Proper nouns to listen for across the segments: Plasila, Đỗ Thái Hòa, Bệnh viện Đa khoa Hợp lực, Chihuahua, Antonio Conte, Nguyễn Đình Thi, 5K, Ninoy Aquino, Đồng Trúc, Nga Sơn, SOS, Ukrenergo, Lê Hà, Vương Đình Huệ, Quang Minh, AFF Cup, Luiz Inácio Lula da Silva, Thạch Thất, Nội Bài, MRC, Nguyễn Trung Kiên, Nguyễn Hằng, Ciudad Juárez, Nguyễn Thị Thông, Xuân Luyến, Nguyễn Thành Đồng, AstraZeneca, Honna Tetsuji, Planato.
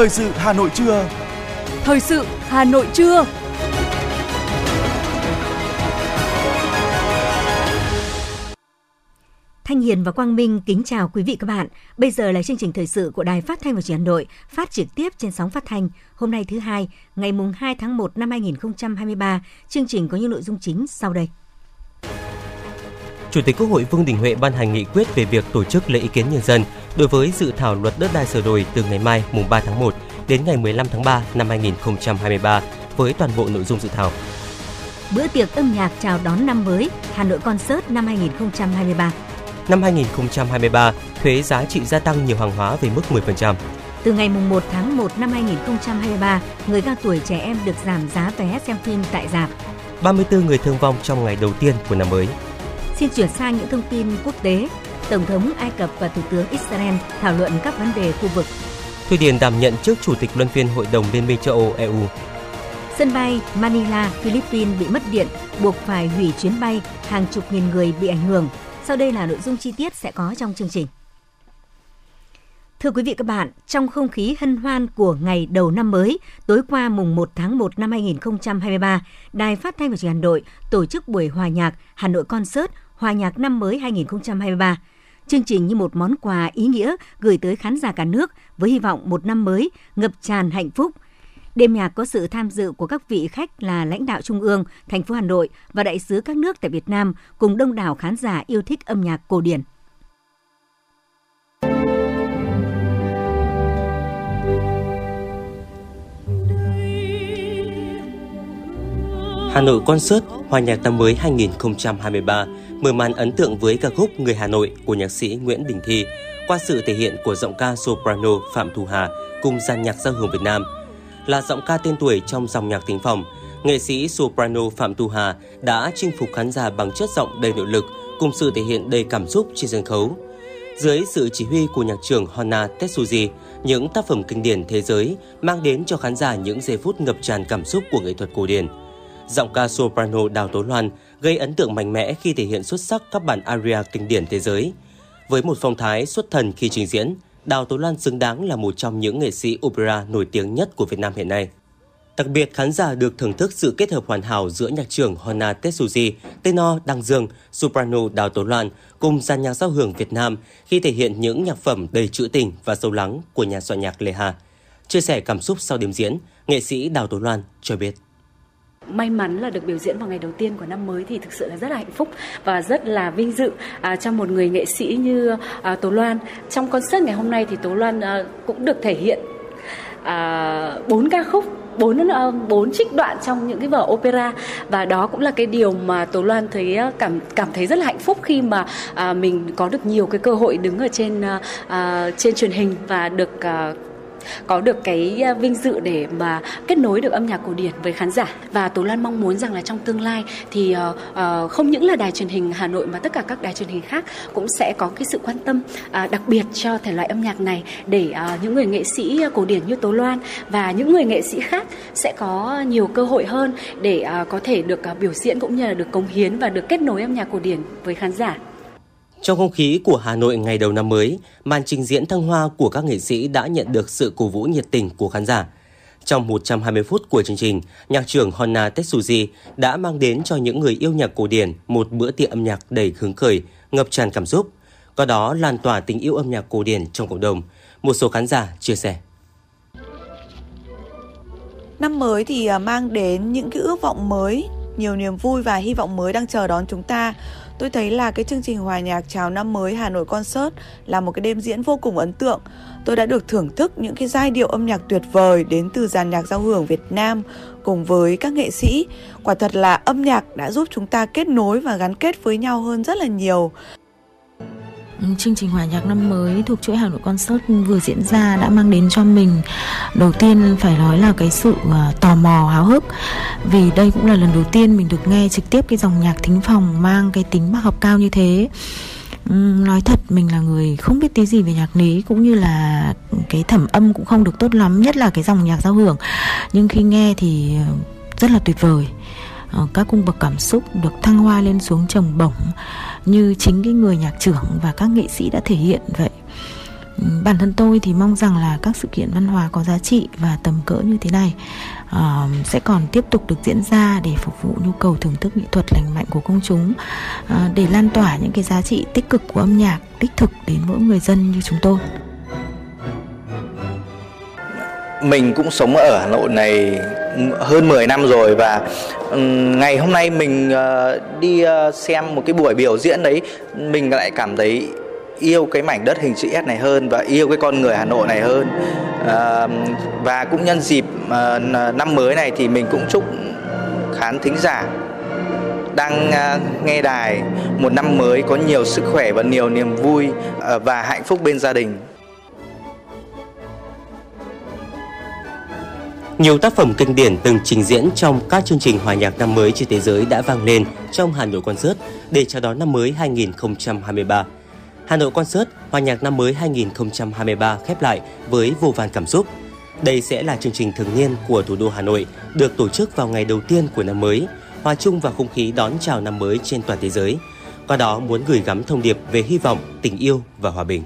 Thời sự Hà Nội trưa. Thời sự Hà Nội trưa. Thanh Hiển và Quang Minh kính chào quý vị các bạn. Bây giờ là chương trình thời sự của Đài Phát thanh và Truyền hình Hà Nội, phát trực tiếp trên sóng phát thanh. Hôm nay thứ hai, ngày 2 tháng 1 năm 2023, chương trình có những nội dung chính sau đây. Chủ tịch Quốc hội Vương Đình Huệ ban hành nghị quyết về việc tổ chức lấy ý kiến nhân dân đối với dự thảo luật đất đai sửa đổi từ ngày mai, mùng 3 tháng 1 đến ngày 15 tháng 3 năm 2023 với toàn bộ nội dung dự thảo. Bữa tiệc âm nhạc chào đón năm mới Hà Nội Concert năm 2023. Năm 2023, thuế giá trị gia tăng nhiều hàng hóa về mức 10%. Từ ngày 1 tháng 1 năm 2023, người cao tuổi, trẻ em được giảm giá vé xem phim tại rạp. 34 người thương vong trong ngày đầu tiên của năm mới. Xin chuyển sang những thông tin quốc tế. Tổng thống Ai Cập và Thủ tướng Israel thảo luận các vấn đề khu vực. Thụy Điển đảm nhận chức chủ tịch luân phiên Hội đồng Liên minh châu Âu EU. Sân bay Manila, Philippines bị mất điện, buộc phải hủy chuyến bay, hàng chục nghìn người bị ảnh hưởng. Sau đây là nội dung chi tiết sẽ có trong chương trình. Thưa quý vị các bạn, trong không khí hân hoan của ngày đầu năm mới, tối qua mùng 1 tháng 1 năm 2023, Đài Phát thanh và Truyền hình Hà Nội tổ chức buổi hòa nhạc Hà Nội Concert Hòa nhạc năm mới 2023. Chương trình như một món quà ý nghĩa gửi tới khán giả cả nước với hy vọng một năm mới ngập tràn hạnh phúc. Đêm nhạc có sự tham dự của các vị khách là lãnh đạo Trung ương, thành phố Hà Nội và đại sứ các nước tại Việt Nam cùng đông đảo khán giả yêu thích âm nhạc cổ điển. Hà Nội Concert Hòa nhạc năm mới 2023 mở màn ấn tượng với ca khúc Người Hà Nội của nhạc sĩ Nguyễn Đình Thi qua sự thể hiện của giọng ca soprano Phạm Thu Hà cùng dàn nhạc giao hưởng Việt Nam. Là giọng ca tên tuổi trong dòng nhạc thính phòng, nghệ sĩ soprano Phạm Thu Hà đã chinh phục khán giả bằng chất giọng đầy nội lực cùng sự thể hiện đầy cảm xúc trên sân khấu. Dưới sự chỉ huy của nhạc trưởng Honna Tetsuji, những tác phẩm kinh điển thế giới mang đến cho khán giả những giây phút ngập tràn cảm xúc của nghệ thuật cổ điển. Giọng ca soprano Đào Tố Loan gây ấn tượng mạnh mẽ khi thể hiện xuất sắc các bản aria kinh điển thế giới. Với một phong thái xuất thần khi trình diễn, Đào Tố Loan xứng đáng là một trong những nghệ sĩ opera nổi tiếng nhất của Việt Nam hiện nay. Đặc biệt, khán giả được thưởng thức sự kết hợp hoàn hảo giữa nhạc trưởng Honna Tetsuji, tenor Đặng Dương, soprano Đào Tố Loan cùng dàn nhạc giao hưởng Việt Nam khi thể hiện những nhạc phẩm đầy trữ tình và sâu lắng của nhà soạn nhạc Lê Hà. Chia sẻ cảm xúc sau đêm diễn, nghệ sĩ Đào Tố Loan cho biết. May mắn là được biểu diễn vào ngày đầu tiên của năm mới thì thực sự là rất là hạnh phúc và rất là vinh dự cho một người nghệ sĩ như Tố Loan. Trong concert ngày hôm nay thì Tố Loan cũng được thể hiện 4 ca khúc, 4 trích đoạn trong những cái vở opera, và đó cũng là cái điều mà Tố Loan thấy cảm thấy rất là hạnh phúc khi mà mình có được nhiều cái cơ hội đứng ở trên truyền hình và có được cái vinh dự để mà kết nối được âm nhạc cổ điển với khán giả. Và Tố Loan mong muốn rằng là trong tương lai thì không những là đài truyền hình Hà Nội mà tất cả các đài truyền hình khác cũng sẽ có cái sự quan tâm đặc biệt cho thể loại âm nhạc này, để những người nghệ sĩ cổ điển như Tố Loan và những người nghệ sĩ khác sẽ có nhiều cơ hội hơn để có thể được biểu diễn cũng như là được cống hiến và được kết nối âm nhạc cổ điển với khán giả. Trong không khí của Hà Nội ngày đầu năm mới, màn trình diễn thăng hoa của các nghệ sĩ đã nhận được sự cổ vũ nhiệt tình của khán giả. Trong 120 phút của chương trình, nhạc trưởng Honna Tetsuji đã mang đến cho những người yêu nhạc cổ điển một bữa tiệc âm nhạc đầy hứng khởi, ngập tràn cảm xúc, qua đó lan tỏa tình yêu âm nhạc cổ điển trong cộng đồng. Một số khán giả chia sẻ. Năm mới thì mang đến những cái ước vọng mới, nhiều niềm vui và hy vọng mới đang chờ đón chúng ta. Tôi thấy là cái chương trình hòa nhạc chào năm mới Hà Nội Concert là một cái đêm diễn vô cùng ấn tượng. Tôi đã được thưởng thức những cái giai điệu âm nhạc tuyệt vời đến từ dàn nhạc giao hưởng Việt Nam cùng với các nghệ sĩ. Quả thật là âm nhạc đã giúp chúng ta kết nối và gắn kết với nhau hơn rất là nhiều. Chương trình hòa nhạc năm mới thuộc chuỗi Hà Nội Concert vừa diễn ra đã mang đến cho mình, đầu tiên phải nói là cái sự tò mò, háo hức, vì đây cũng là lần đầu tiên mình được nghe trực tiếp cái dòng nhạc thính phòng mang cái tính bác học cao như thế. Nói thật, mình là người không biết tí gì về nhạc lý, cũng như là cái thẩm âm cũng không được tốt lắm, nhất là cái dòng nhạc giao hưởng. Nhưng khi nghe thì rất là tuyệt vời. Các cung bậc cảm xúc được thăng hoa lên xuống chồng bổng như chính cái người nhạc trưởng và các nghệ sĩ đã thể hiện vậy. Bản thân tôi thì mong rằng là các sự kiện văn hóa có giá trị và tầm cỡ như thế này sẽ còn tiếp tục được diễn ra để phục vụ nhu cầu thưởng thức nghệ thuật lành mạnh của công chúng, để lan tỏa những cái giá trị tích cực của âm nhạc đích thực đến mỗi người dân như chúng tôi. Mình cũng sống ở Hà Nội này hơn 10 năm rồi, và ngày hôm nay mình đi xem một cái buổi biểu diễn đấy, mình lại cảm thấy yêu cái mảnh đất hình chữ S này hơn và yêu cái con người Hà Nội này hơn. Và cũng nhân dịp năm mới này thì mình cũng chúc khán thính giả đang nghe đài một năm mới có nhiều sức khỏe và nhiều niềm vui và hạnh phúc bên gia đình. Nhiều tác phẩm kinh điển từng trình diễn trong các chương trình hòa nhạc năm mới trên thế giới đã vang lên trong Hà Nội Concert để chào đón năm mới 2023. Hà Nội Concert Hòa nhạc năm mới 2023 khép lại với vô vàn cảm xúc. Đây sẽ là chương trình thường niên của thủ đô Hà Nội, được tổ chức vào ngày đầu tiên của năm mới, hòa chung vào không khí đón chào năm mới trên toàn thế giới. Qua đó muốn gửi gắm thông điệp về hy vọng, tình yêu và hòa bình.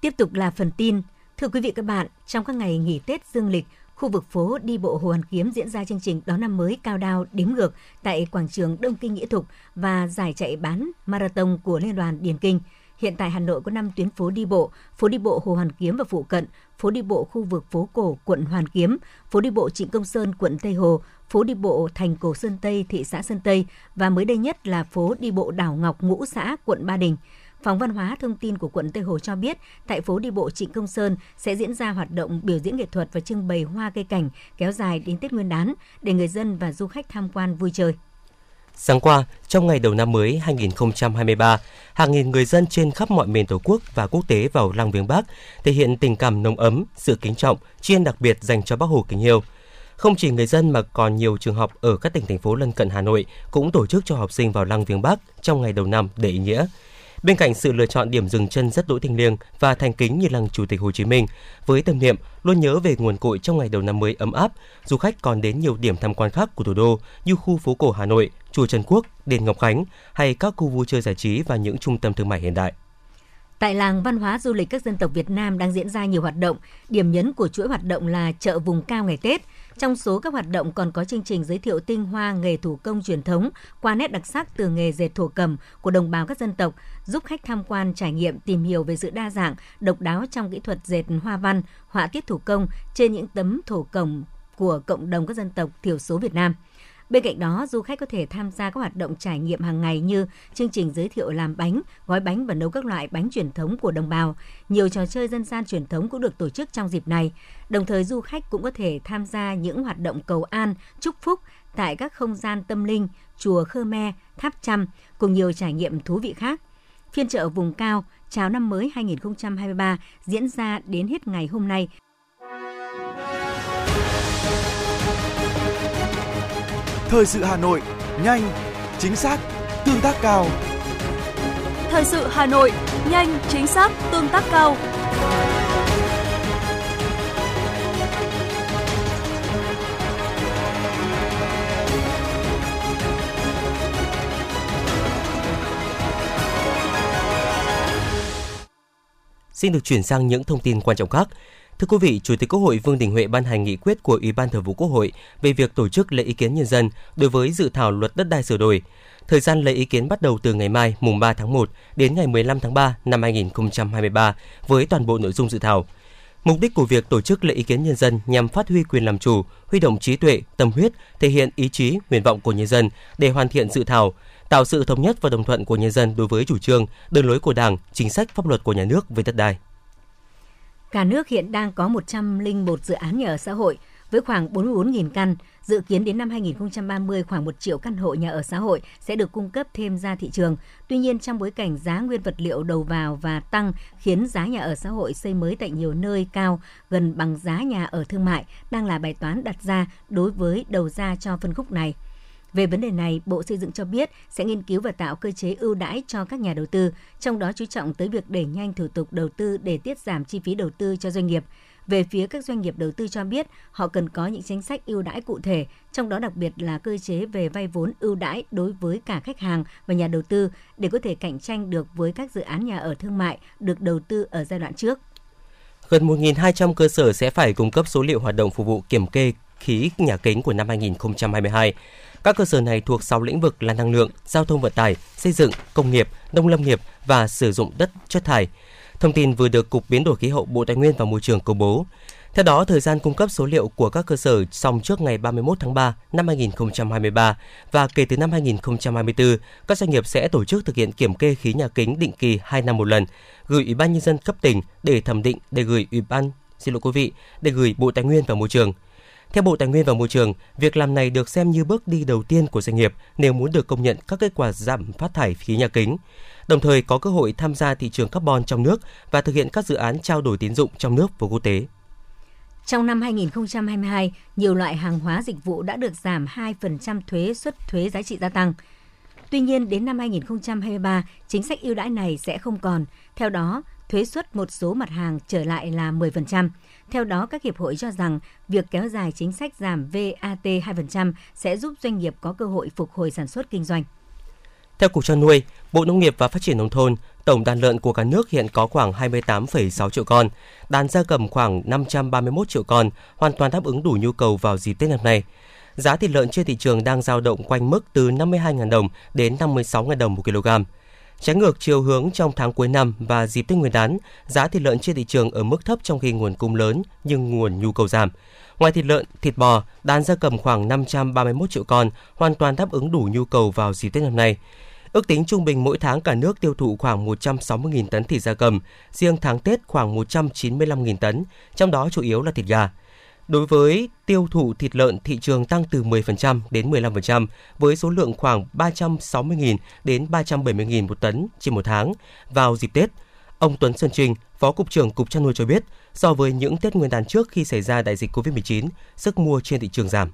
Tiếp tục là phần tin. Thưa quý vị các bạn, trong các ngày nghỉ Tết dương lịch, khu vực phố đi bộ Hồ Hoàn Kiếm diễn ra chương trình đón năm mới cao đao đếm ngược tại quảng trường Đông Kinh Nghĩa Thục và giải chạy bán marathon của Liên đoàn Điền Kinh. Hiện tại Hà Nội có 5 tuyến phố đi bộ Hồ Hoàn Kiếm và phụ cận, phố đi bộ khu vực phố cổ quận Hoàn Kiếm, phố đi bộ Trịnh Công Sơn quận Tây Hồ, phố đi bộ thành cổ Sơn Tây thị xã Sơn Tây và mới đây nhất là phố đi bộ Đảo Ngọc Ngũ Xã quận Ba Đình. Phòng Văn hóa Thông tin của quận Tây Hồ cho biết, tại phố đi bộ Trịnh Công Sơn sẽ diễn ra hoạt động biểu diễn nghệ thuật và trưng bày hoa cây cảnh kéo dài đến Tết Nguyên đán để người dân và du khách tham quan vui chơi. Sáng qua, trong ngày đầu năm mới 2023, hàng nghìn người dân trên khắp mọi miền Tổ quốc và quốc tế vào lăng Viếng Bắc thể hiện tình cảm nồng ấm, sự kính trọng, tri ân đặc biệt dành cho Bác Hồ kính yêu. Không chỉ người dân mà còn nhiều trường học ở các tỉnh thành phố lân cận Hà Nội cũng tổ chức cho học sinh vào lăng Viếng Bắc trong ngày đầu năm để ý nghĩa. Bên cạnh sự lựa chọn điểm dừng chân rất đỗi thiêng liêng và thành kính như lăng Chủ tịch Hồ Chí Minh, với tâm niệm luôn nhớ về nguồn cội trong ngày đầu năm mới ấm áp, du khách còn đến nhiều điểm tham quan khác của thủ đô như khu phố cổ Hà Nội, chùa Trần Quốc, đền Ngọc Khánh hay các khu vui chơi giải trí và những trung tâm thương mại hiện đại. Tại làng văn hóa du lịch các dân tộc Việt Nam đang diễn ra nhiều hoạt động, điểm nhấn của chuỗi hoạt động là chợ vùng cao ngày Tết. Trong số các hoạt động còn có chương trình giới thiệu tinh hoa nghề thủ công truyền thống qua nét đặc sắc từ nghề dệt thổ cẩm của đồng bào các dân tộc, giúp khách tham quan trải nghiệm tìm hiểu về sự đa dạng, độc đáo trong kỹ thuật dệt hoa văn, họa tiết thủ công trên những tấm thổ cẩm của cộng đồng các dân tộc thiểu số Việt Nam. Bên cạnh đó, du khách có thể tham gia các hoạt động trải nghiệm hàng ngày như chương trình giới thiệu làm bánh, gói bánh và nấu các loại bánh truyền thống của đồng bào. Nhiều trò chơi dân gian truyền thống cũng được tổ chức trong dịp này. Đồng thời, du khách cũng có thể tham gia những hoạt động cầu an, chúc phúc tại các không gian tâm linh, chùa Khmer, tháp Chăm, cùng nhiều trải nghiệm thú vị khác. Phiên chợ vùng cao chào năm mới 2023 diễn ra đến hết ngày hôm nay. Thời sự Hà Nội, nhanh, chính xác, tương tác cao. Thời sự Hà Nội, nhanh, chính xác, tương tác cao. Xin được chuyển sang những thông tin quan trọng khác. Thưa quý vị, Chủ tịch Quốc hội Vương Đình Huệ ban hành nghị quyết của Ủy ban Thường vụ Quốc hội về việc tổ chức lấy ý kiến nhân dân đối với dự thảo luật đất đai sửa đổi. Thời gian lấy ý kiến bắt đầu từ ngày mai, mùng 3 tháng 1 đến ngày 15 tháng 3 năm 2023 với toàn bộ nội dung dự thảo. Mục đích của việc tổ chức lấy ý kiến nhân dân nhằm phát huy quyền làm chủ, huy động trí tuệ, tâm huyết, thể hiện ý chí, nguyện vọng của nhân dân để hoàn thiện dự thảo, tạo sự thống nhất và đồng thuận của nhân dân đối với chủ trương, đường lối của Đảng, chính sách pháp luật của nhà nước về đất đai. Cả nước hiện đang có 101 dự án nhà ở xã hội với khoảng 44.000 căn. Dự kiến đến năm 2030, khoảng 1 triệu căn hộ nhà ở xã hội sẽ được cung cấp thêm ra thị trường. Tuy nhiên, trong bối cảnh giá nguyên vật liệu đầu vào và tăng khiến giá nhà ở xã hội xây mới tại nhiều nơi cao gần bằng giá nhà ở thương mại đang là bài toán đặt ra đối với đầu ra cho phân khúc này. Về vấn đề này, Bộ Xây dựng cho biết sẽ nghiên cứu và tạo cơ chế ưu đãi cho các nhà đầu tư, trong đó chú trọng tới việc đẩy nhanh thủ tục đầu tư để tiết giảm chi phí đầu tư cho doanh nghiệp. Về phía các doanh nghiệp đầu tư cho biết, họ cần có những chính sách ưu đãi cụ thể, trong đó đặc biệt là cơ chế về vay vốn ưu đãi đối với cả khách hàng và nhà đầu tư để có thể cạnh tranh được với các dự án nhà ở thương mại được đầu tư ở giai đoạn trước. Gần 1.200 cơ sở sẽ phải cung cấp số liệu hoạt động phục vụ kiểm kê khí nhà kính của năm 2022. Các cơ sở này thuộc 6 lĩnh vực là năng lượng, giao thông vận tải, xây dựng, công nghiệp, nông lâm nghiệp và sử dụng đất chất thải. Thông tin vừa được Cục Biến đổi Khí hậu Bộ Tài nguyên và Môi trường công bố. Theo đó, thời gian cung cấp số liệu của các cơ sở xong trước ngày 31 tháng 3 năm 2023 và kể từ năm 2024, các doanh nghiệp sẽ tổ chức thực hiện kiểm kê khí nhà kính định kỳ 2 năm một lần, gửi Ủy ban Nhân dân cấp tỉnh để thẩm định để gửi Bộ Tài nguyên và Môi trường. Theo Bộ Tài nguyên và Môi trường, việc làm này được xem như bước đi đầu tiên của doanh nghiệp nếu muốn được công nhận các kết quả giảm phát thải khí nhà kính, đồng thời có cơ hội tham gia thị trường carbon trong nước và thực hiện các dự án trao đổi tín dụng trong nước và quốc tế. Trong năm 2022, nhiều loại hàng hóa dịch vụ đã được giảm 2% suất thuế giá trị gia tăng. Tuy nhiên, đến năm 2023, chính sách ưu đãi này sẽ không còn. Theo đó, thuế suất một số mặt hàng trở lại là 10%. Theo đó, các hiệp hội cho rằng việc kéo dài chính sách giảm VAT 2% sẽ giúp doanh nghiệp có cơ hội phục hồi sản xuất kinh doanh. Theo Cục Chăn nuôi, Bộ Nông nghiệp và Phát triển Nông thôn, tổng đàn lợn của cả nước hiện có khoảng 28,6 triệu con, đàn gia cầm khoảng 531 triệu con, hoàn toàn đáp ứng đủ nhu cầu vào dịp Tết năm nay. Giá thịt lợn trên thị trường đang dao động quanh mức từ 52.000 đồng đến 56.000 đồng một kg. Trái ngược chiều hướng trong tháng cuối năm và dịp Tết Nguyên đán, giá thịt lợn trên thị trường ở mức thấp trong khi nguồn cung lớn nhưng nguồn nhu cầu giảm. Ngoài thịt lợn, thịt bò, đàn gia cầm khoảng 531 triệu con, hoàn toàn đáp ứng đủ nhu cầu vào dịp Tết năm nay. Ước tính trung bình mỗi tháng cả nước tiêu thụ khoảng 160.000 tấn thịt gia cầm, riêng tháng Tết khoảng 195.000 tấn, trong đó chủ yếu là thịt gà. Đối với tiêu thụ thịt lợn, thị trường tăng từ 10% đến 15% với số lượng khoảng 360.000 đến 370.000 một tấn trên một tháng vào dịp Tết. Ông Tuấn Xuân Trình, Phó Cục trưởng Cục Chăn nuôi cho biết, so với những Tết Nguyên đán trước khi xảy ra đại dịch COVID-19, sức mua trên thị trường giảm.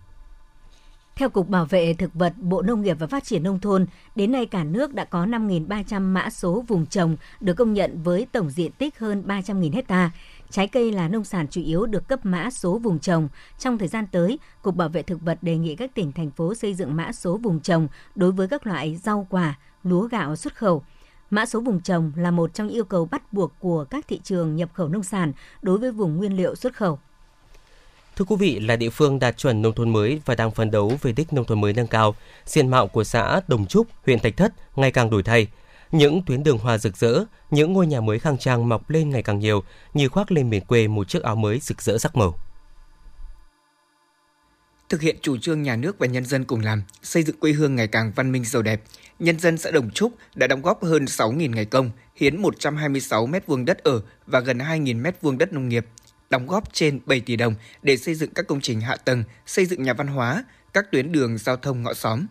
Theo Cục Bảo vệ Thực vật, Bộ Nông nghiệp và Phát triển Nông thôn, đến nay cả nước đã có 5.300 mã số vùng trồng được công nhận với tổng diện tích hơn 300.000 hectare. Trái cây là nông sản chủ yếu được cấp mã số vùng trồng. Trong thời gian tới, Cục Bảo vệ Thực vật đề nghị các tỉnh, thành phố xây dựng mã số vùng trồng đối với các loại rau quả, lúa gạo xuất khẩu. Mã số vùng trồng là một trong yêu cầu bắt buộc của các thị trường nhập khẩu nông sản đối với vùng nguyên liệu xuất khẩu. Thưa quý vị, là địa phương đạt chuẩn nông thôn mới và đang phấn đấu về đích nông thôn mới nâng cao, diện mạo của xã Đồng Trúc, huyện Thạch Thất ngày càng đổi thay. Những tuyến đường hoa rực rỡ, những ngôi nhà mới khang trang mọc lên ngày càng nhiều, như khoác lên miền quê một chiếc áo mới rực rỡ sắc màu. Thực hiện chủ trương nhà nước và nhân dân cùng làm, xây dựng quê hương ngày càng văn minh giàu đẹp, nhân dân xã Đồng Trúc đã đóng góp hơn 6.000 ngày công, hiến 126 m2 đất ở và gần 2.000 m2 đất nông nghiệp, đóng góp trên 7 tỷ đồng để xây dựng các công trình hạ tầng, xây dựng nhà văn hóa, các tuyến đường giao thông ngõ xóm.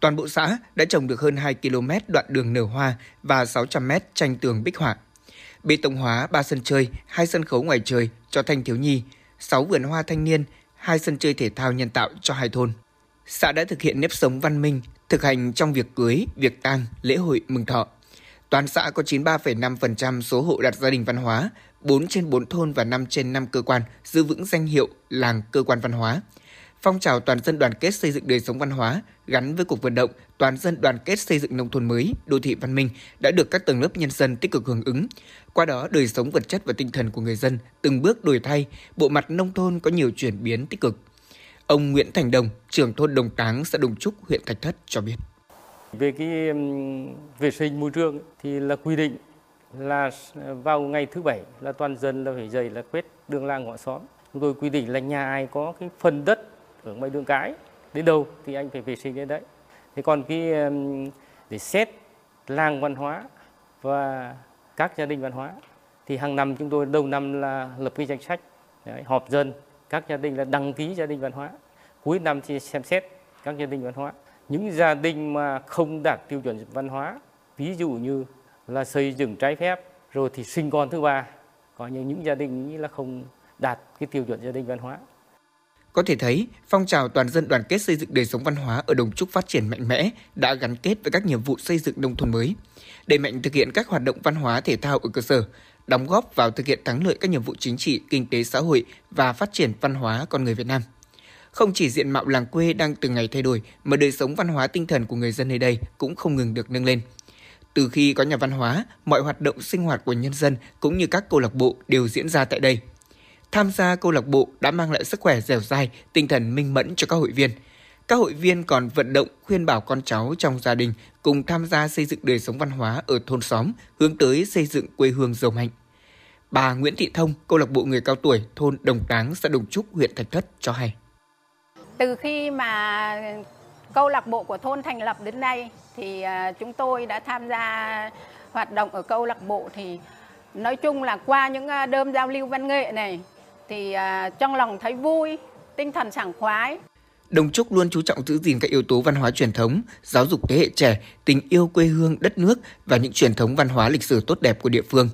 Toàn bộ xã đã trồng được hơn 2 km đoạn đường nở hoa và 600 m tranh tường bích họa. Bê tông hóa 3 sân chơi, 2 sân khấu ngoài trời cho thanh thiếu nhi, 6 vườn hoa thanh niên, 2 sân chơi thể thao nhân tạo cho 2 thôn. Xã đã thực hiện nếp sống văn minh, thực hành trong việc cưới, việc tang, lễ hội mừng thọ. Toàn xã có 93,5% số hộ đạt gia đình văn hóa, 4 trên 4 thôn và 5 trên 5 cơ quan giữ vững danh hiệu làng cơ quan văn hóa. Phong trào toàn dân đoàn kết xây dựng đời sống văn hóa gắn với cuộc vận động toàn dân đoàn kết xây dựng nông thôn mới, đô thị văn minh đã được các tầng lớp nhân dân tích cực hưởng ứng. Qua đó, đời sống vật chất và tinh thần của người dân từng bước đổi thay, bộ mặt nông thôn có nhiều chuyển biến tích cực. Ông Nguyễn Thành Đồng, trưởng thôn Đồng Táng, xã Đồng Trúc, huyện Thạch Thất cho biết. Về cái vệ sinh môi trường thì là quy định là vào ngày thứ 7 là toàn dân là phải dậy là quét đường làng ngõ xóm. Chúng tôi quy định là nhà ai có cái phần đất ở ngoài đường cái đến đâu thì anh phải vệ sinh đến đấy. Thế còn cái để xét làng văn hóa và các gia đình văn hóa thì hàng năm chúng tôi đầu năm là lập cái danh sách đấy, họp dân các gia đình là đăng ký gia đình văn hóa, cuối năm thì xem xét các gia đình văn hóa. Những gia đình mà không đạt tiêu chuẩn văn hóa, ví dụ như là xây dựng trái phép rồi thì sinh con thứ ba, có những gia đình là không đạt cái tiêu chuẩn gia đình văn hóa. Có thể thấy, phong trào toàn dân đoàn kết xây dựng đời sống văn hóa ở Đồng Trúc phát triển mạnh mẽ đã gắn kết với các nhiệm vụ xây dựng nông thôn mới, đẩy mạnh thực hiện các hoạt động văn hóa thể thao ở cơ sở, đóng góp vào thực hiện thắng lợi các nhiệm vụ chính trị, kinh tế xã hội và phát triển văn hóa con người Việt Nam. Không chỉ diện mạo làng quê đang từng ngày thay đổi, mà đời sống văn hóa tinh thần của người dân nơi đây cũng không ngừng được nâng lên. Từ khi có nhà văn hóa, mọi hoạt động sinh hoạt của nhân dân cũng như các câu lạc bộ đều diễn ra tại đây. Tham gia câu lạc bộ đã mang lại sức khỏe dẻo dai, tinh thần minh mẫn cho các hội viên. Các hội viên còn vận động, khuyên bảo con cháu trong gia đình cùng tham gia xây dựng đời sống văn hóa ở thôn xóm, hướng tới xây dựng quê hương giàu mạnh. Bà Nguyễn Thị Thông, câu lạc bộ người cao tuổi thôn Đồng Táng, xã Đồng Trúc, huyện Thạch Thất cho hay. Từ khi mà câu lạc bộ của thôn thành lập đến nay thì chúng tôi đã tham gia hoạt động ở câu lạc bộ, thì nói chung là qua những đêm giao lưu văn nghệ này thì trong lòng thấy vui, tinh thần sảng khoái. Đồng Trúc luôn chú trọng giữ gìn các yếu tố văn hóa truyền thống, giáo dục thế hệ trẻ, tình yêu quê hương, đất nước và những truyền thống văn hóa lịch sử tốt đẹp của địa phương.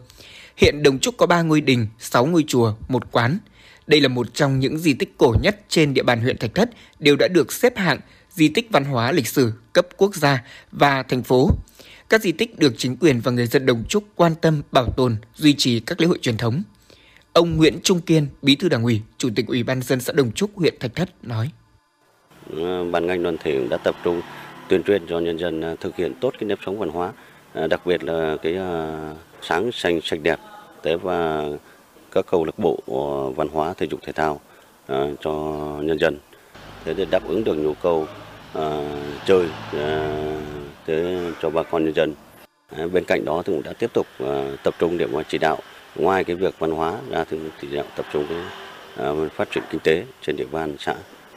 Hiện Đồng Trúc có 3 ngôi đình, 6 ngôi chùa, 1 quán. Đây là một trong những di tích cổ nhất trên địa bàn huyện Thạch Thất, đều đã được xếp hạng di tích văn hóa lịch sử cấp quốc gia và thành phố. Các di tích được chính quyền và người dân Đồng Trúc quan tâm bảo tồn, duy trì các lễ hội truyền thống. Ông Nguyễn Trung Kiên, Bí thư Đảng ủy, Chủ tịch Ủy ban nhân dân xã Đồng Trúc, huyện Thạch Thất nói: Ban ngành đoàn thể đã tập trung tuyên truyền cho nhân dân thực hiện tốt cái nếp sống văn hóa, đặc biệt là cái sáng xanh sạch đẹp, thế và các câu lạc bộ văn hóa thể dục thể thao cho nhân dân, thế để đáp ứng được nhu cầu chơi cho bà con nhân dân. Bên cạnh đó thì cũng đã tiếp tục tập trung để chỉ đạo, ngoài cái việc văn hóa ra thì chỉ đạo tập trung cái phát triển kinh tế trên địa bàn xã,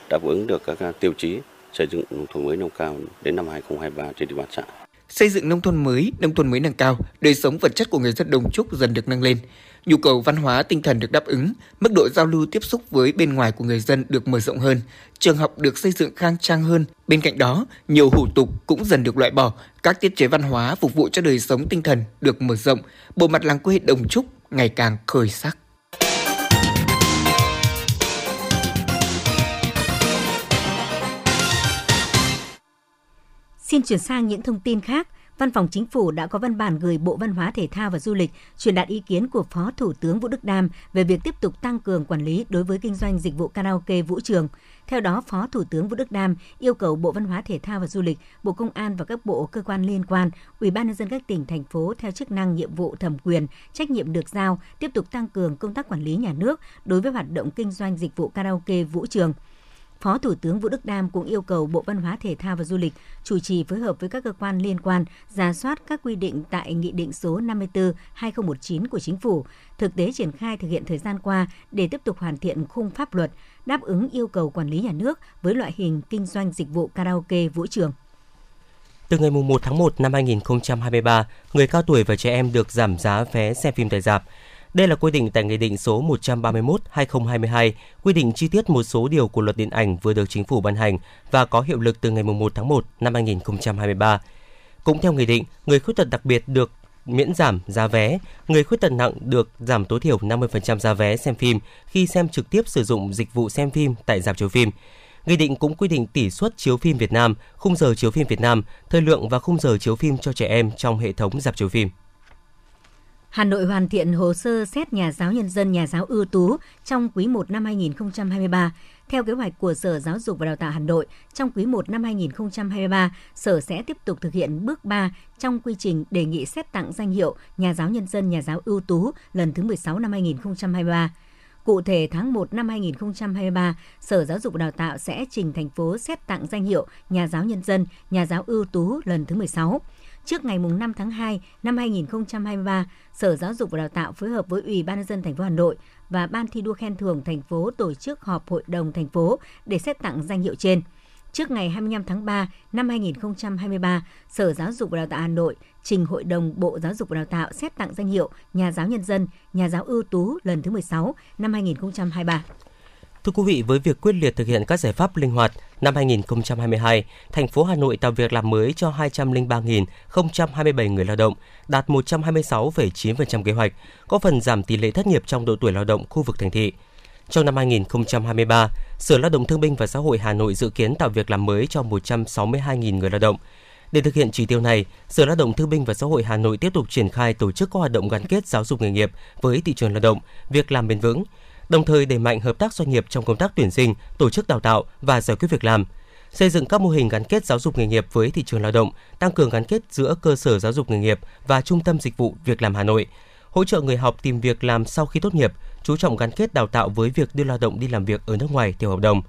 đáp ứng được các tiêu chí xây dựng nông thôn mới nâng cao đến năm 2023 trên địa bàn xã. Xây dựng nông thôn mới nâng cao, đời sống vật chất của người dân Đồng Trúc dần được nâng lên, nhu cầu văn hóa tinh thần được đáp ứng, mức độ giao lưu tiếp xúc với bên ngoài của người dân được mở rộng hơn, trường học được xây dựng khang trang hơn. Bên cạnh đó, nhiều hủ tục cũng dần được loại bỏ, các thiết chế văn hóa phục vụ cho đời sống tinh thần được mở rộng, bộ mặt làng quê Đồng Trúc ngày càng khởi sắc. Xin chuyển sang những thông tin khác. Văn phòng Chính phủ đã có văn bản gửi Bộ Văn hóa Thể thao và Du lịch truyền đạt ý kiến của Phó Thủ tướng Vũ Đức Đam về việc tiếp tục tăng cường quản lý đối với kinh doanh dịch vụ karaoke vũ trường. Theo đó, Phó Thủ tướng Vũ Đức Đam yêu cầu Bộ Văn hóa Thể thao và Du lịch, Bộ Công an và các bộ cơ quan liên quan, Ủy ban nhân dân các tỉnh, thành phố theo chức năng, nhiệm vụ, thẩm quyền, trách nhiệm được giao tiếp tục tăng cường công tác quản lý nhà nước đối với hoạt động kinh doanh dịch vụ karaoke vũ trường. Phó Thủ tướng Vũ Đức Đam cũng yêu cầu Bộ Văn hóa Thể thao và Du lịch chủ trì phối hợp với các cơ quan liên quan rà soát các quy định tại Nghị định số 54/2019 của Chính phủ, thực tế triển khai thực hiện thời gian qua để tiếp tục hoàn thiện khung pháp luật, đáp ứng yêu cầu quản lý nhà nước với loại hình kinh doanh dịch vụ karaoke vũ trường. Từ ngày 1 tháng 1 năm 2023, người cao tuổi và trẻ em được giảm giá vé xem phim tại rạp. Đây là quy định tại Nghị định số 131/2022, quy định chi tiết một số điều của luật điện ảnh vừa được Chính phủ ban hành và có hiệu lực từ ngày 1 tháng 1 năm 2023. Cũng theo Nghị định, người khuyết tật đặc biệt được miễn giảm giá vé, người khuyết tật nặng được giảm tối thiểu 50% giá vé xem phim khi xem trực tiếp sử dụng dịch vụ xem phim tại rạp chiếu phim. Nghị định cũng quy định tỷ suất chiếu phim Việt Nam, khung giờ chiếu phim Việt Nam, thời lượng và khung giờ chiếu phim cho trẻ em trong hệ thống rạp chiếu phim. Hà Nội hoàn thiện hồ sơ xét nhà giáo nhân dân, nhà giáo ưu tú trong quý 1 năm 2023. Theo kế hoạch của Sở Giáo dục và Đào tạo Hà Nội, trong quý 1 năm 2023, Sở sẽ tiếp tục thực hiện bước 3 trong quy trình đề nghị xét tặng danh hiệu nhà giáo nhân dân, nhà giáo ưu tú lần thứ 16 năm 2023. Cụ thể, tháng 1 năm 2023, Sở Giáo dục và Đào tạo sẽ trình thành phố xét tặng danh hiệu nhà giáo nhân dân, nhà giáo ưu tú lần thứ 16. Trước ngày 5 tháng 2 năm 2023, Sở Giáo dục và Đào tạo phối hợp với Ủy ban nhân dân thành phố Hà Nội và Ban thi đua khen thưởng thành phố tổ chức họp hội đồng thành phố để xét tặng danh hiệu trên. Trước ngày 25 tháng 3 năm 2023, Sở Giáo dục và Đào tạo Hà Nội trình Hội đồng Bộ Giáo dục và Đào tạo xét tặng danh hiệu Nhà giáo nhân dân, Nhà giáo ưu tú lần thứ 16 năm 2023. Thưa quý vị, với việc quyết liệt thực hiện các giải pháp linh hoạt, năm 2022, thành phố Hà Nội tạo việc làm mới cho 203.027 người lao động, đạt 126,9% kế hoạch, có phần giảm tỷ lệ thất nghiệp trong độ tuổi lao động khu vực thành thị. Trong năm 2023, Sở Lao động Thương binh và Xã hội Hà Nội dự kiến tạo việc làm mới cho 162.000 người lao động. Để thực hiện chỉ tiêu này, Sở Lao động Thương binh và Xã hội Hà Nội tiếp tục triển khai tổ chức các hoạt động gắn kết giáo dục nghề nghiệp với thị trường lao động, việc làm bền vững, đồng thời đẩy mạnh hợp tác doanh nghiệp trong công tác tuyển sinh, tổ chức đào tạo và giải quyết việc làm, xây dựng các mô hình gắn kết giáo dục nghề nghiệp với thị trường lao động, tăng cường gắn kết giữa cơ sở giáo dục nghề nghiệp và trung tâm dịch vụ việc làm Hà Nội, hỗ trợ người học tìm việc làm sau khi tốt nghiệp, chú trọng gắn kết đào tạo với việc đưa lao động đi làm việc ở nước ngoài theo hợp đồng.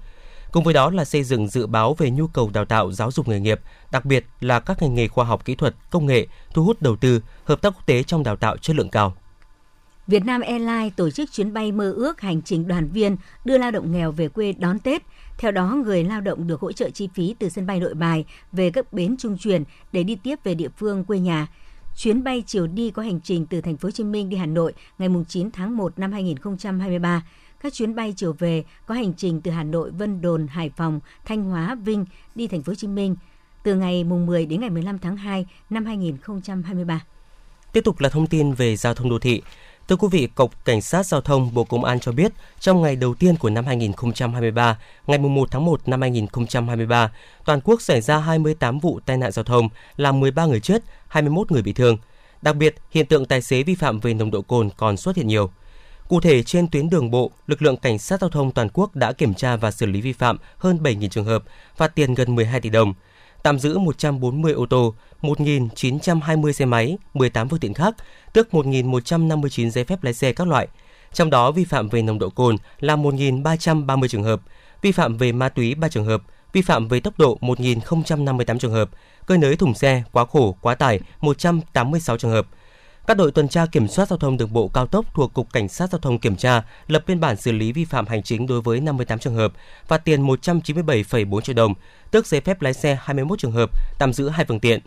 Cùng với đó là xây dựng dự báo về nhu cầu đào tạo giáo dục nghề nghiệp, đặc biệt là các ngành nghề khoa học kỹ thuật, công nghệ, thu hút đầu tư, hợp tác quốc tế trong đào tạo chất lượng cao. Việt Nam Airlines tổ chức chuyến bay mơ ước hành trình đoàn viên đưa lao động nghèo về quê đón Tết. Theo đó, người lao động được hỗ trợ chi phí từ sân bay Nội Bài về các bến trung chuyển để đi tiếp về địa phương quê nhà. Chuyến bay chiều đi có hành trình từ Thành phố Hồ Chí Minh đi Hà Nội ngày 9 tháng 1 năm 2023. Các chuyến bay chiều về có hành trình từ Hà Nội, Vân Đồn, Hải Phòng, Thanh Hóa, Vinh đi Thành phố Hồ Chí Minh từ ngày 10 đến ngày 15 tháng 2 năm 2023. Tiếp tục là thông tin về giao thông đô thị. Thưa quý vị, Cục Cảnh sát Giao thông Bộ Công an cho biết, trong ngày đầu tiên của năm 2023, ngày 1 tháng 1 năm 2023, toàn quốc xảy ra 28 vụ tai nạn giao thông, làm 13 người chết, 21 người bị thương. Đặc biệt, hiện tượng tài xế vi phạm về nồng độ cồn còn xuất hiện nhiều. Cụ thể, trên tuyến đường bộ, lực lượng Cảnh sát Giao thông toàn quốc đã kiểm tra và xử lý vi phạm hơn 7.000 trường hợp, phạt tiền gần 12 tỷ đồng. Tạm giữ 140 ô tô, 1.920 xe máy, 18 phương tiện khác, tước 1.159 giấy phép lái xe các loại. Trong đó, vi phạm về nồng độ cồn là 1.330 trường hợp, vi phạm về ma túy 3 trường hợp, vi phạm về tốc độ 1.058 trường hợp, cơi nới thùng xe, quá khổ, quá tải 186 trường hợp. Các đội tuần tra kiểm soát giao thông đường bộ cao tốc thuộc Cục Cảnh sát Giao thông kiểm tra, lập biên bản xử lý vi phạm hành chính đối với 58 trường hợp, phạt tiền 197,4 triệu đồng, tước giấy phép lái xe 21 trường hợp, tạm giữ 2 phương tiện.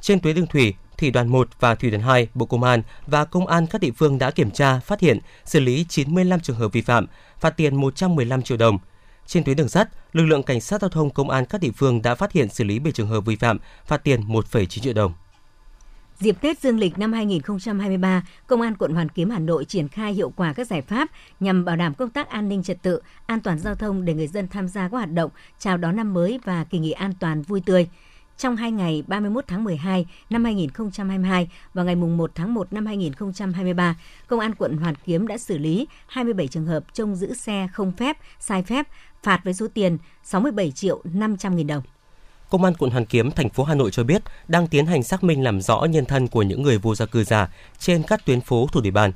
Trên tuyến đường thủy, Thủy đoàn 1 và Thủy đoàn 2, Bộ Công an và Công an các địa phương đã kiểm tra, phát hiện, xử lý 95 trường hợp vi phạm, phạt tiền 115 triệu đồng. Trên tuyến đường sắt, lực lượng Cảnh sát Giao thông Công an các địa phương đã phát hiện xử lý 7 trường hợp vi phạm, phạt tiền 1,9 triệu đồng. Dịp Tết Dương lịch năm 2023, Công an quận Hoàn Kiếm Hà Nội triển khai hiệu quả các giải pháp nhằm bảo đảm công tác an ninh trật tự, an toàn giao thông để người dân tham gia các hoạt động chào đón năm mới và kỳ nghỉ an toàn vui tươi. Trong 2 ngày 31 tháng 12 năm 2022 và ngày 1 tháng 1 năm 2023, Công an quận Hoàn Kiếm đã xử lý 27 trường hợp trông giữ xe không phép, sai phép, phạt với số tiền 67.500.000 đồng. Công an quận Hoàn Kiếm, thành phố Hà Nội cho biết đang tiến hành xác minh làm rõ nhân thân của những người vô gia cư giả trên các tuyến phố thuộc địa bàn.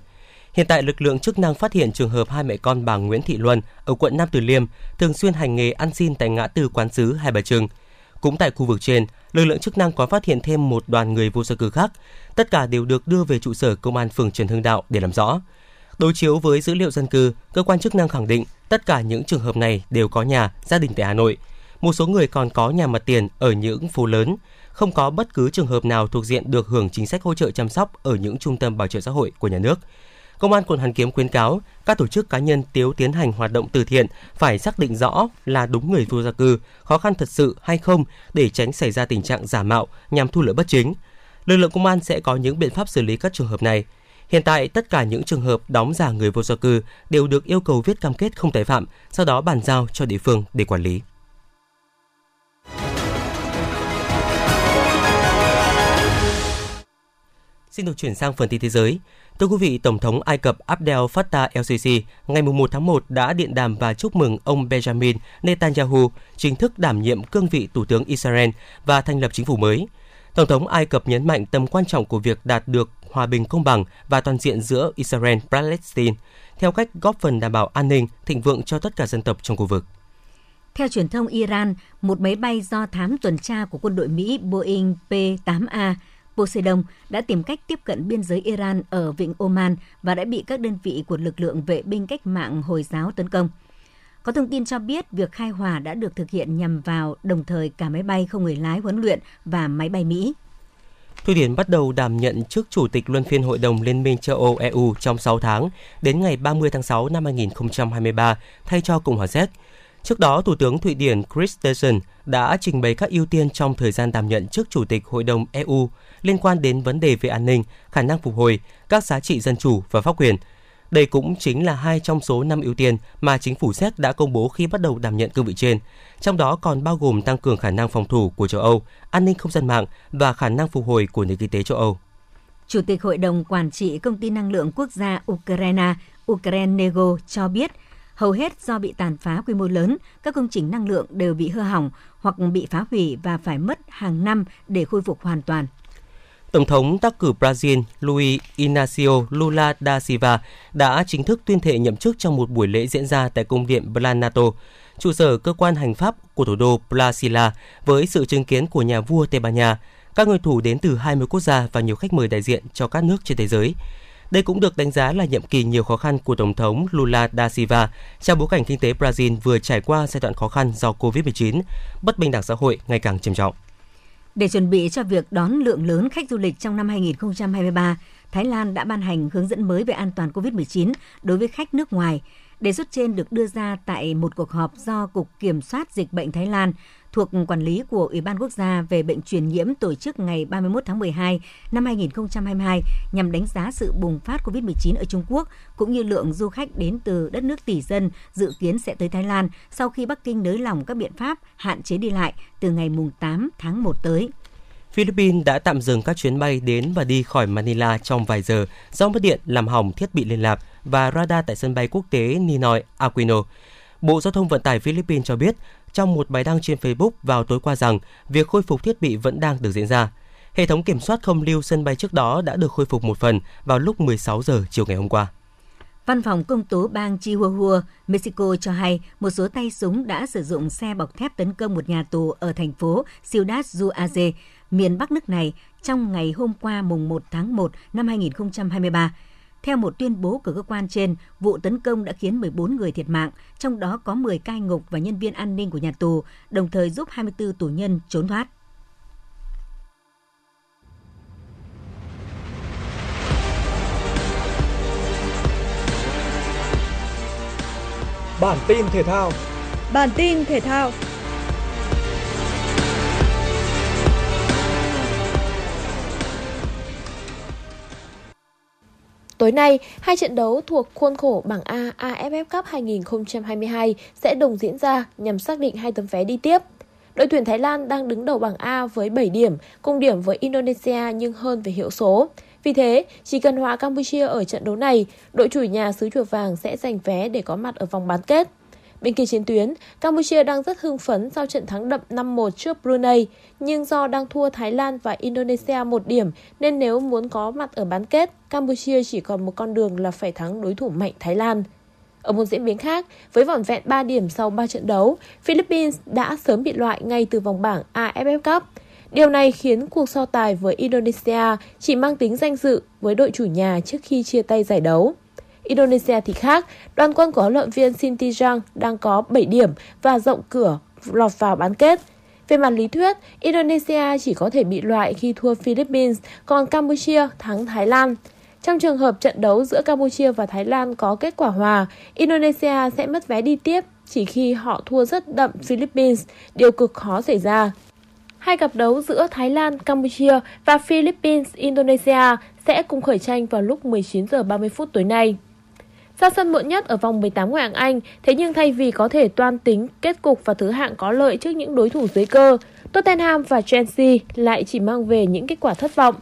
Hiện tại, lực lượng chức năng phát hiện trường hợp hai mẹ con bà Nguyễn Thị Luân ở quận Nam Từ Liêm thường xuyên hành nghề ăn xin tại ngã tư Quán Sứ, Hai Bà Trưng. Cũng tại khu vực trên, lực lượng chức năng còn phát hiện thêm một đoàn người vô gia cư khác. Tất cả đều được đưa về trụ sở Công an phường Trần Hưng Đạo để làm rõ. Đối chiếu với dữ liệu dân cư, cơ quan chức năng khẳng định tất cả những trường hợp này đều có nhà, gia đình tại Hà Nội. Một số người còn có nhà mặt tiền ở những phố lớn, không có bất cứ trường hợp nào thuộc diện được hưởng chính sách hỗ trợ chăm sóc ở những trung tâm bảo trợ xã hội của nhà nước. Công an quận Hoàn Kiếm khuyến cáo các tổ chức cá nhân nếu tiến hành hoạt động từ thiện phải xác định rõ là đúng người vô gia cư, khó khăn thật sự hay không để tránh xảy ra tình trạng giả mạo nhằm thu lợi bất chính. Lực lượng công an sẽ có những biện pháp xử lý các trường hợp này. Hiện tại, tất cả những trường hợp đóng giả người vô gia cư đều được yêu cầu viết cam kết không tái phạm, sau đó bàn giao cho địa phương để quản lý. Xin được chuyển sang phần tin thế giới. Thưa quý vị, Tổng thống Ai Cập Abdel Fattah El-Sisi ngày 1 tháng 1 đã điện đàm và chúc mừng ông Benjamin Netanyahu chính thức đảm nhiệm cương vị Thủ tướng Israel và thành lập chính phủ mới. Tổng thống Ai Cập nhấn mạnh tầm quan trọng của việc đạt được hòa bình công bằng và toàn diện giữa Israel và Palestine, theo cách góp phần đảm bảo an ninh, thịnh vượng cho tất cả dân tộc trong khu vực. Theo truyền thông Iran, một máy bay do thám tuần tra của quân đội Mỹ Boeing P-8A Poseidon đã tìm cách tiếp cận biên giới Iran ở vịnh Oman và đã bị các đơn vị của lực lượng vệ binh cách mạng Hồi giáo tấn công. Có thông tin cho biết việc khai hỏa đã được thực hiện nhằm vào đồng thời cả máy bay không người lái huấn luyện và máy bay Mỹ. Thụy Điển bắt đầu đảm nhận chức Chủ tịch Luân phiên Hội đồng Liên minh châu Âu EU trong 6 tháng, đến ngày 30 tháng 6 năm 2023, thay cho Cộng hòa Séc. Trước đó, Thủ tướng Thụy Điển Kristensen đã trình bày các ưu tiên trong thời gian đảm nhận chức Chủ tịch Hội đồng EU liên quan đến vấn đề về an ninh, khả năng phục hồi, các giá trị dân chủ và pháp quyền. Đây cũng chính là hai trong số 5 ưu tiên mà chính phủ Séc đã công bố khi bắt đầu đảm nhận cương vị trên. Trong đó còn bao gồm tăng cường khả năng phòng thủ của châu Âu, an ninh không gian mạng và khả năng phục hồi của nền kinh tế châu Âu. Chủ tịch Hội đồng Quản trị Công ty Năng lượng Quốc gia Ukraine, Ukrenergo cho biết, hầu hết do bị tàn phá quy mô lớn, các công trình năng lượng đều bị hư hỏng hoặc bị phá hủy và phải mất hàng năm để khôi phục hoàn toàn. Tổng thống đắc cử Brazil Luiz Inácio Lula da Silva đã chính thức tuyên thệ nhậm chức trong một buổi lễ diễn ra tại cung điện Planato, trụ sở cơ quan hành pháp của thủ đô Plasila, với sự chứng kiến của nhà vua Tây Ban Nha, các nguyên thủ đến từ 20 quốc gia và nhiều khách mời đại diện cho các nước trên thế giới. Đây cũng được đánh giá là nhiệm kỳ nhiều khó khăn của Tổng thống Lula da Silva trong bối cảnh kinh tế Brazil vừa trải qua giai đoạn khó khăn do Covid-19, bất bình đẳng xã hội ngày càng trầm trọng. Để chuẩn bị cho việc đón lượng lớn khách du lịch trong năm 2023, Thái Lan đã ban hành hướng dẫn mới về an toàn Covid-19 đối với khách nước ngoài. Đề xuất trên được đưa ra tại một cuộc họp do Cục Kiểm soát Dịch bệnh Thái Lan thuộc quản lý của Ủy ban Quốc gia về bệnh truyền nhiễm tổ chức ngày 31 tháng 12 năm 2022 nhằm đánh giá sự bùng phát COVID-19 ở Trung Quốc cũng như lượng du khách đến từ đất nước tỷ dân dự kiến sẽ tới Thái Lan sau khi Bắc Kinh nới lỏng các biện pháp hạn chế đi lại từ ngày 8 tháng 1 tới. Philippines đã tạm dừng các chuyến bay đến và đi khỏi Manila trong vài giờ do mất điện làm hỏng thiết bị liên lạc và radar tại sân bay quốc tế Ninoy Aquino. Bộ Giao thông Vận tải Philippines cho biết trong một bài đăng trên Facebook vào tối qua rằng việc khôi phục thiết bị vẫn đang được diễn ra. Hệ thống kiểm soát không lưu sân bay trước đó đã được khôi phục một phần vào lúc 16 giờ chiều ngày hôm qua. Văn phòng công tố bang Chihuahua, Mexico cho hay một số tay súng đã sử dụng xe bọc thép tấn công một nhà tù ở thành phố Ciudad Juárez, miền Bắc nước này trong ngày hôm qua mùng 1 tháng 1 năm 2023. Theo một tuyên bố của cơ quan trên, vụ tấn công đã khiến 14 người thiệt mạng, trong đó có 10 cai ngục và nhân viên an ninh của nhà tù, đồng thời giúp 24 tù nhân trốn thoát. Bản tin thể thao. Tối nay, hai trận đấu thuộc khuôn khổ bảng A AFF Cup 2022 sẽ đồng diễn ra nhằm xác định hai tấm vé đi tiếp. Đội tuyển Thái Lan đang đứng đầu bảng A với 7 điểm, cùng điểm với Indonesia nhưng hơn về hiệu số. Vì thế, chỉ cần hòa Campuchia ở trận đấu này, đội chủ nhà xứ Chùa Vàng sẽ giành vé để có mặt ở vòng bán kết. Bên kia chiến tuyến, Campuchia đang rất hưng phấn sau trận thắng đậm 5-1 trước Brunei, nhưng do đang thua Thái Lan và Indonesia 1 điểm nên nếu muốn có mặt ở bán kết, Campuchia chỉ còn một con đường là phải thắng đối thủ mạnh Thái Lan. Ở một diễn biến khác, với vỏn vẹn 3 điểm sau 3 trận đấu, Philippines đã sớm bị loại ngay từ vòng bảng AFF Cup. Điều này khiến cuộc so tài với Indonesia chỉ mang tính danh dự với đội chủ nhà trước khi chia tay giải đấu. Indonesia thì khác, đoàn quân của huấn luyện viên Sinti Zhang đang có 7 điểm và rộng cửa lọt vào bán kết. Về mặt lý thuyết, Indonesia chỉ có thể bị loại khi thua Philippines, còn Campuchia thắng Thái Lan. Trong trường hợp trận đấu giữa Campuchia và Thái Lan có kết quả hòa, Indonesia sẽ mất vé đi tiếp chỉ khi họ thua rất đậm Philippines, điều cực khó xảy ra. Hai cặp đấu giữa Thái Lan, Campuchia và Philippines, Indonesia sẽ cùng khởi tranh vào lúc 19h30 tối nay. Ra sân muộn nhất ở vòng 18 ngoại hạng Anh, thế nhưng thay vì có thể toan tính kết cục và thứ hạng có lợi trước những đối thủ dưới cơ, Tottenham và Chelsea lại chỉ mang về những kết quả thất vọng.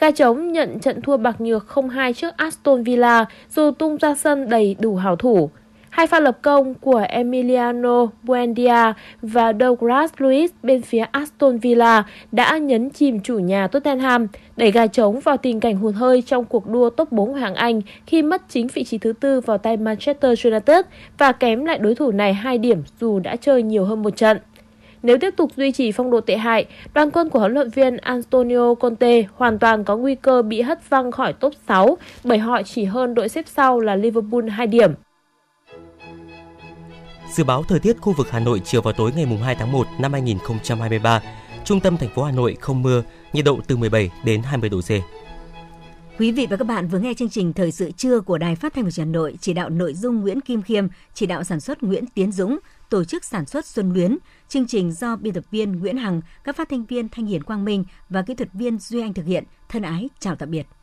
Gà trống nhận trận thua bạc nhược 0-2 trước Aston Villa dù tung ra sân đầy đủ hảo thủ. Hai pha lập công của Emiliano Buendia và Douglas Luiz bên phía Aston Villa đã nhấn chìm chủ nhà Tottenham, đẩy gà trống vào tình cảnh hụt hơi trong cuộc đua top 4 Ngoại hạng Anh khi mất chính vị trí thứ tư vào tay Manchester United và kém lại đối thủ này 2 điểm dù đã chơi nhiều hơn một trận. Nếu tiếp tục duy trì phong độ tệ hại, đoàn quân của huấn luyện viên Antonio Conte hoàn toàn có nguy cơ bị hất văng khỏi top 6 bởi họ chỉ hơn đội xếp sau là Liverpool 2 điểm. Dự báo thời tiết khu vực Hà Nội chiều và tối ngày 2 tháng 1 năm 2023, trung tâm thành phố Hà Nội không mưa, nhiệt độ từ 17 đến 20 độ C. Quý vị và các bạn vừa nghe chương trình Thời sự trưa của Đài Phát thanh và Truyền hình Hà Nội, chỉ đạo nội dung Nguyễn Kim Khiêm, chỉ đạo sản xuất Nguyễn Tiến Dũng, tổ chức sản xuất Xuân Luyến. Chương trình do biên tập viên Nguyễn Hằng, các phát thanh viên Thanh Hiển, Quang Minh và kỹ thuật viên Duy Anh thực hiện. Thân ái chào tạm biệt.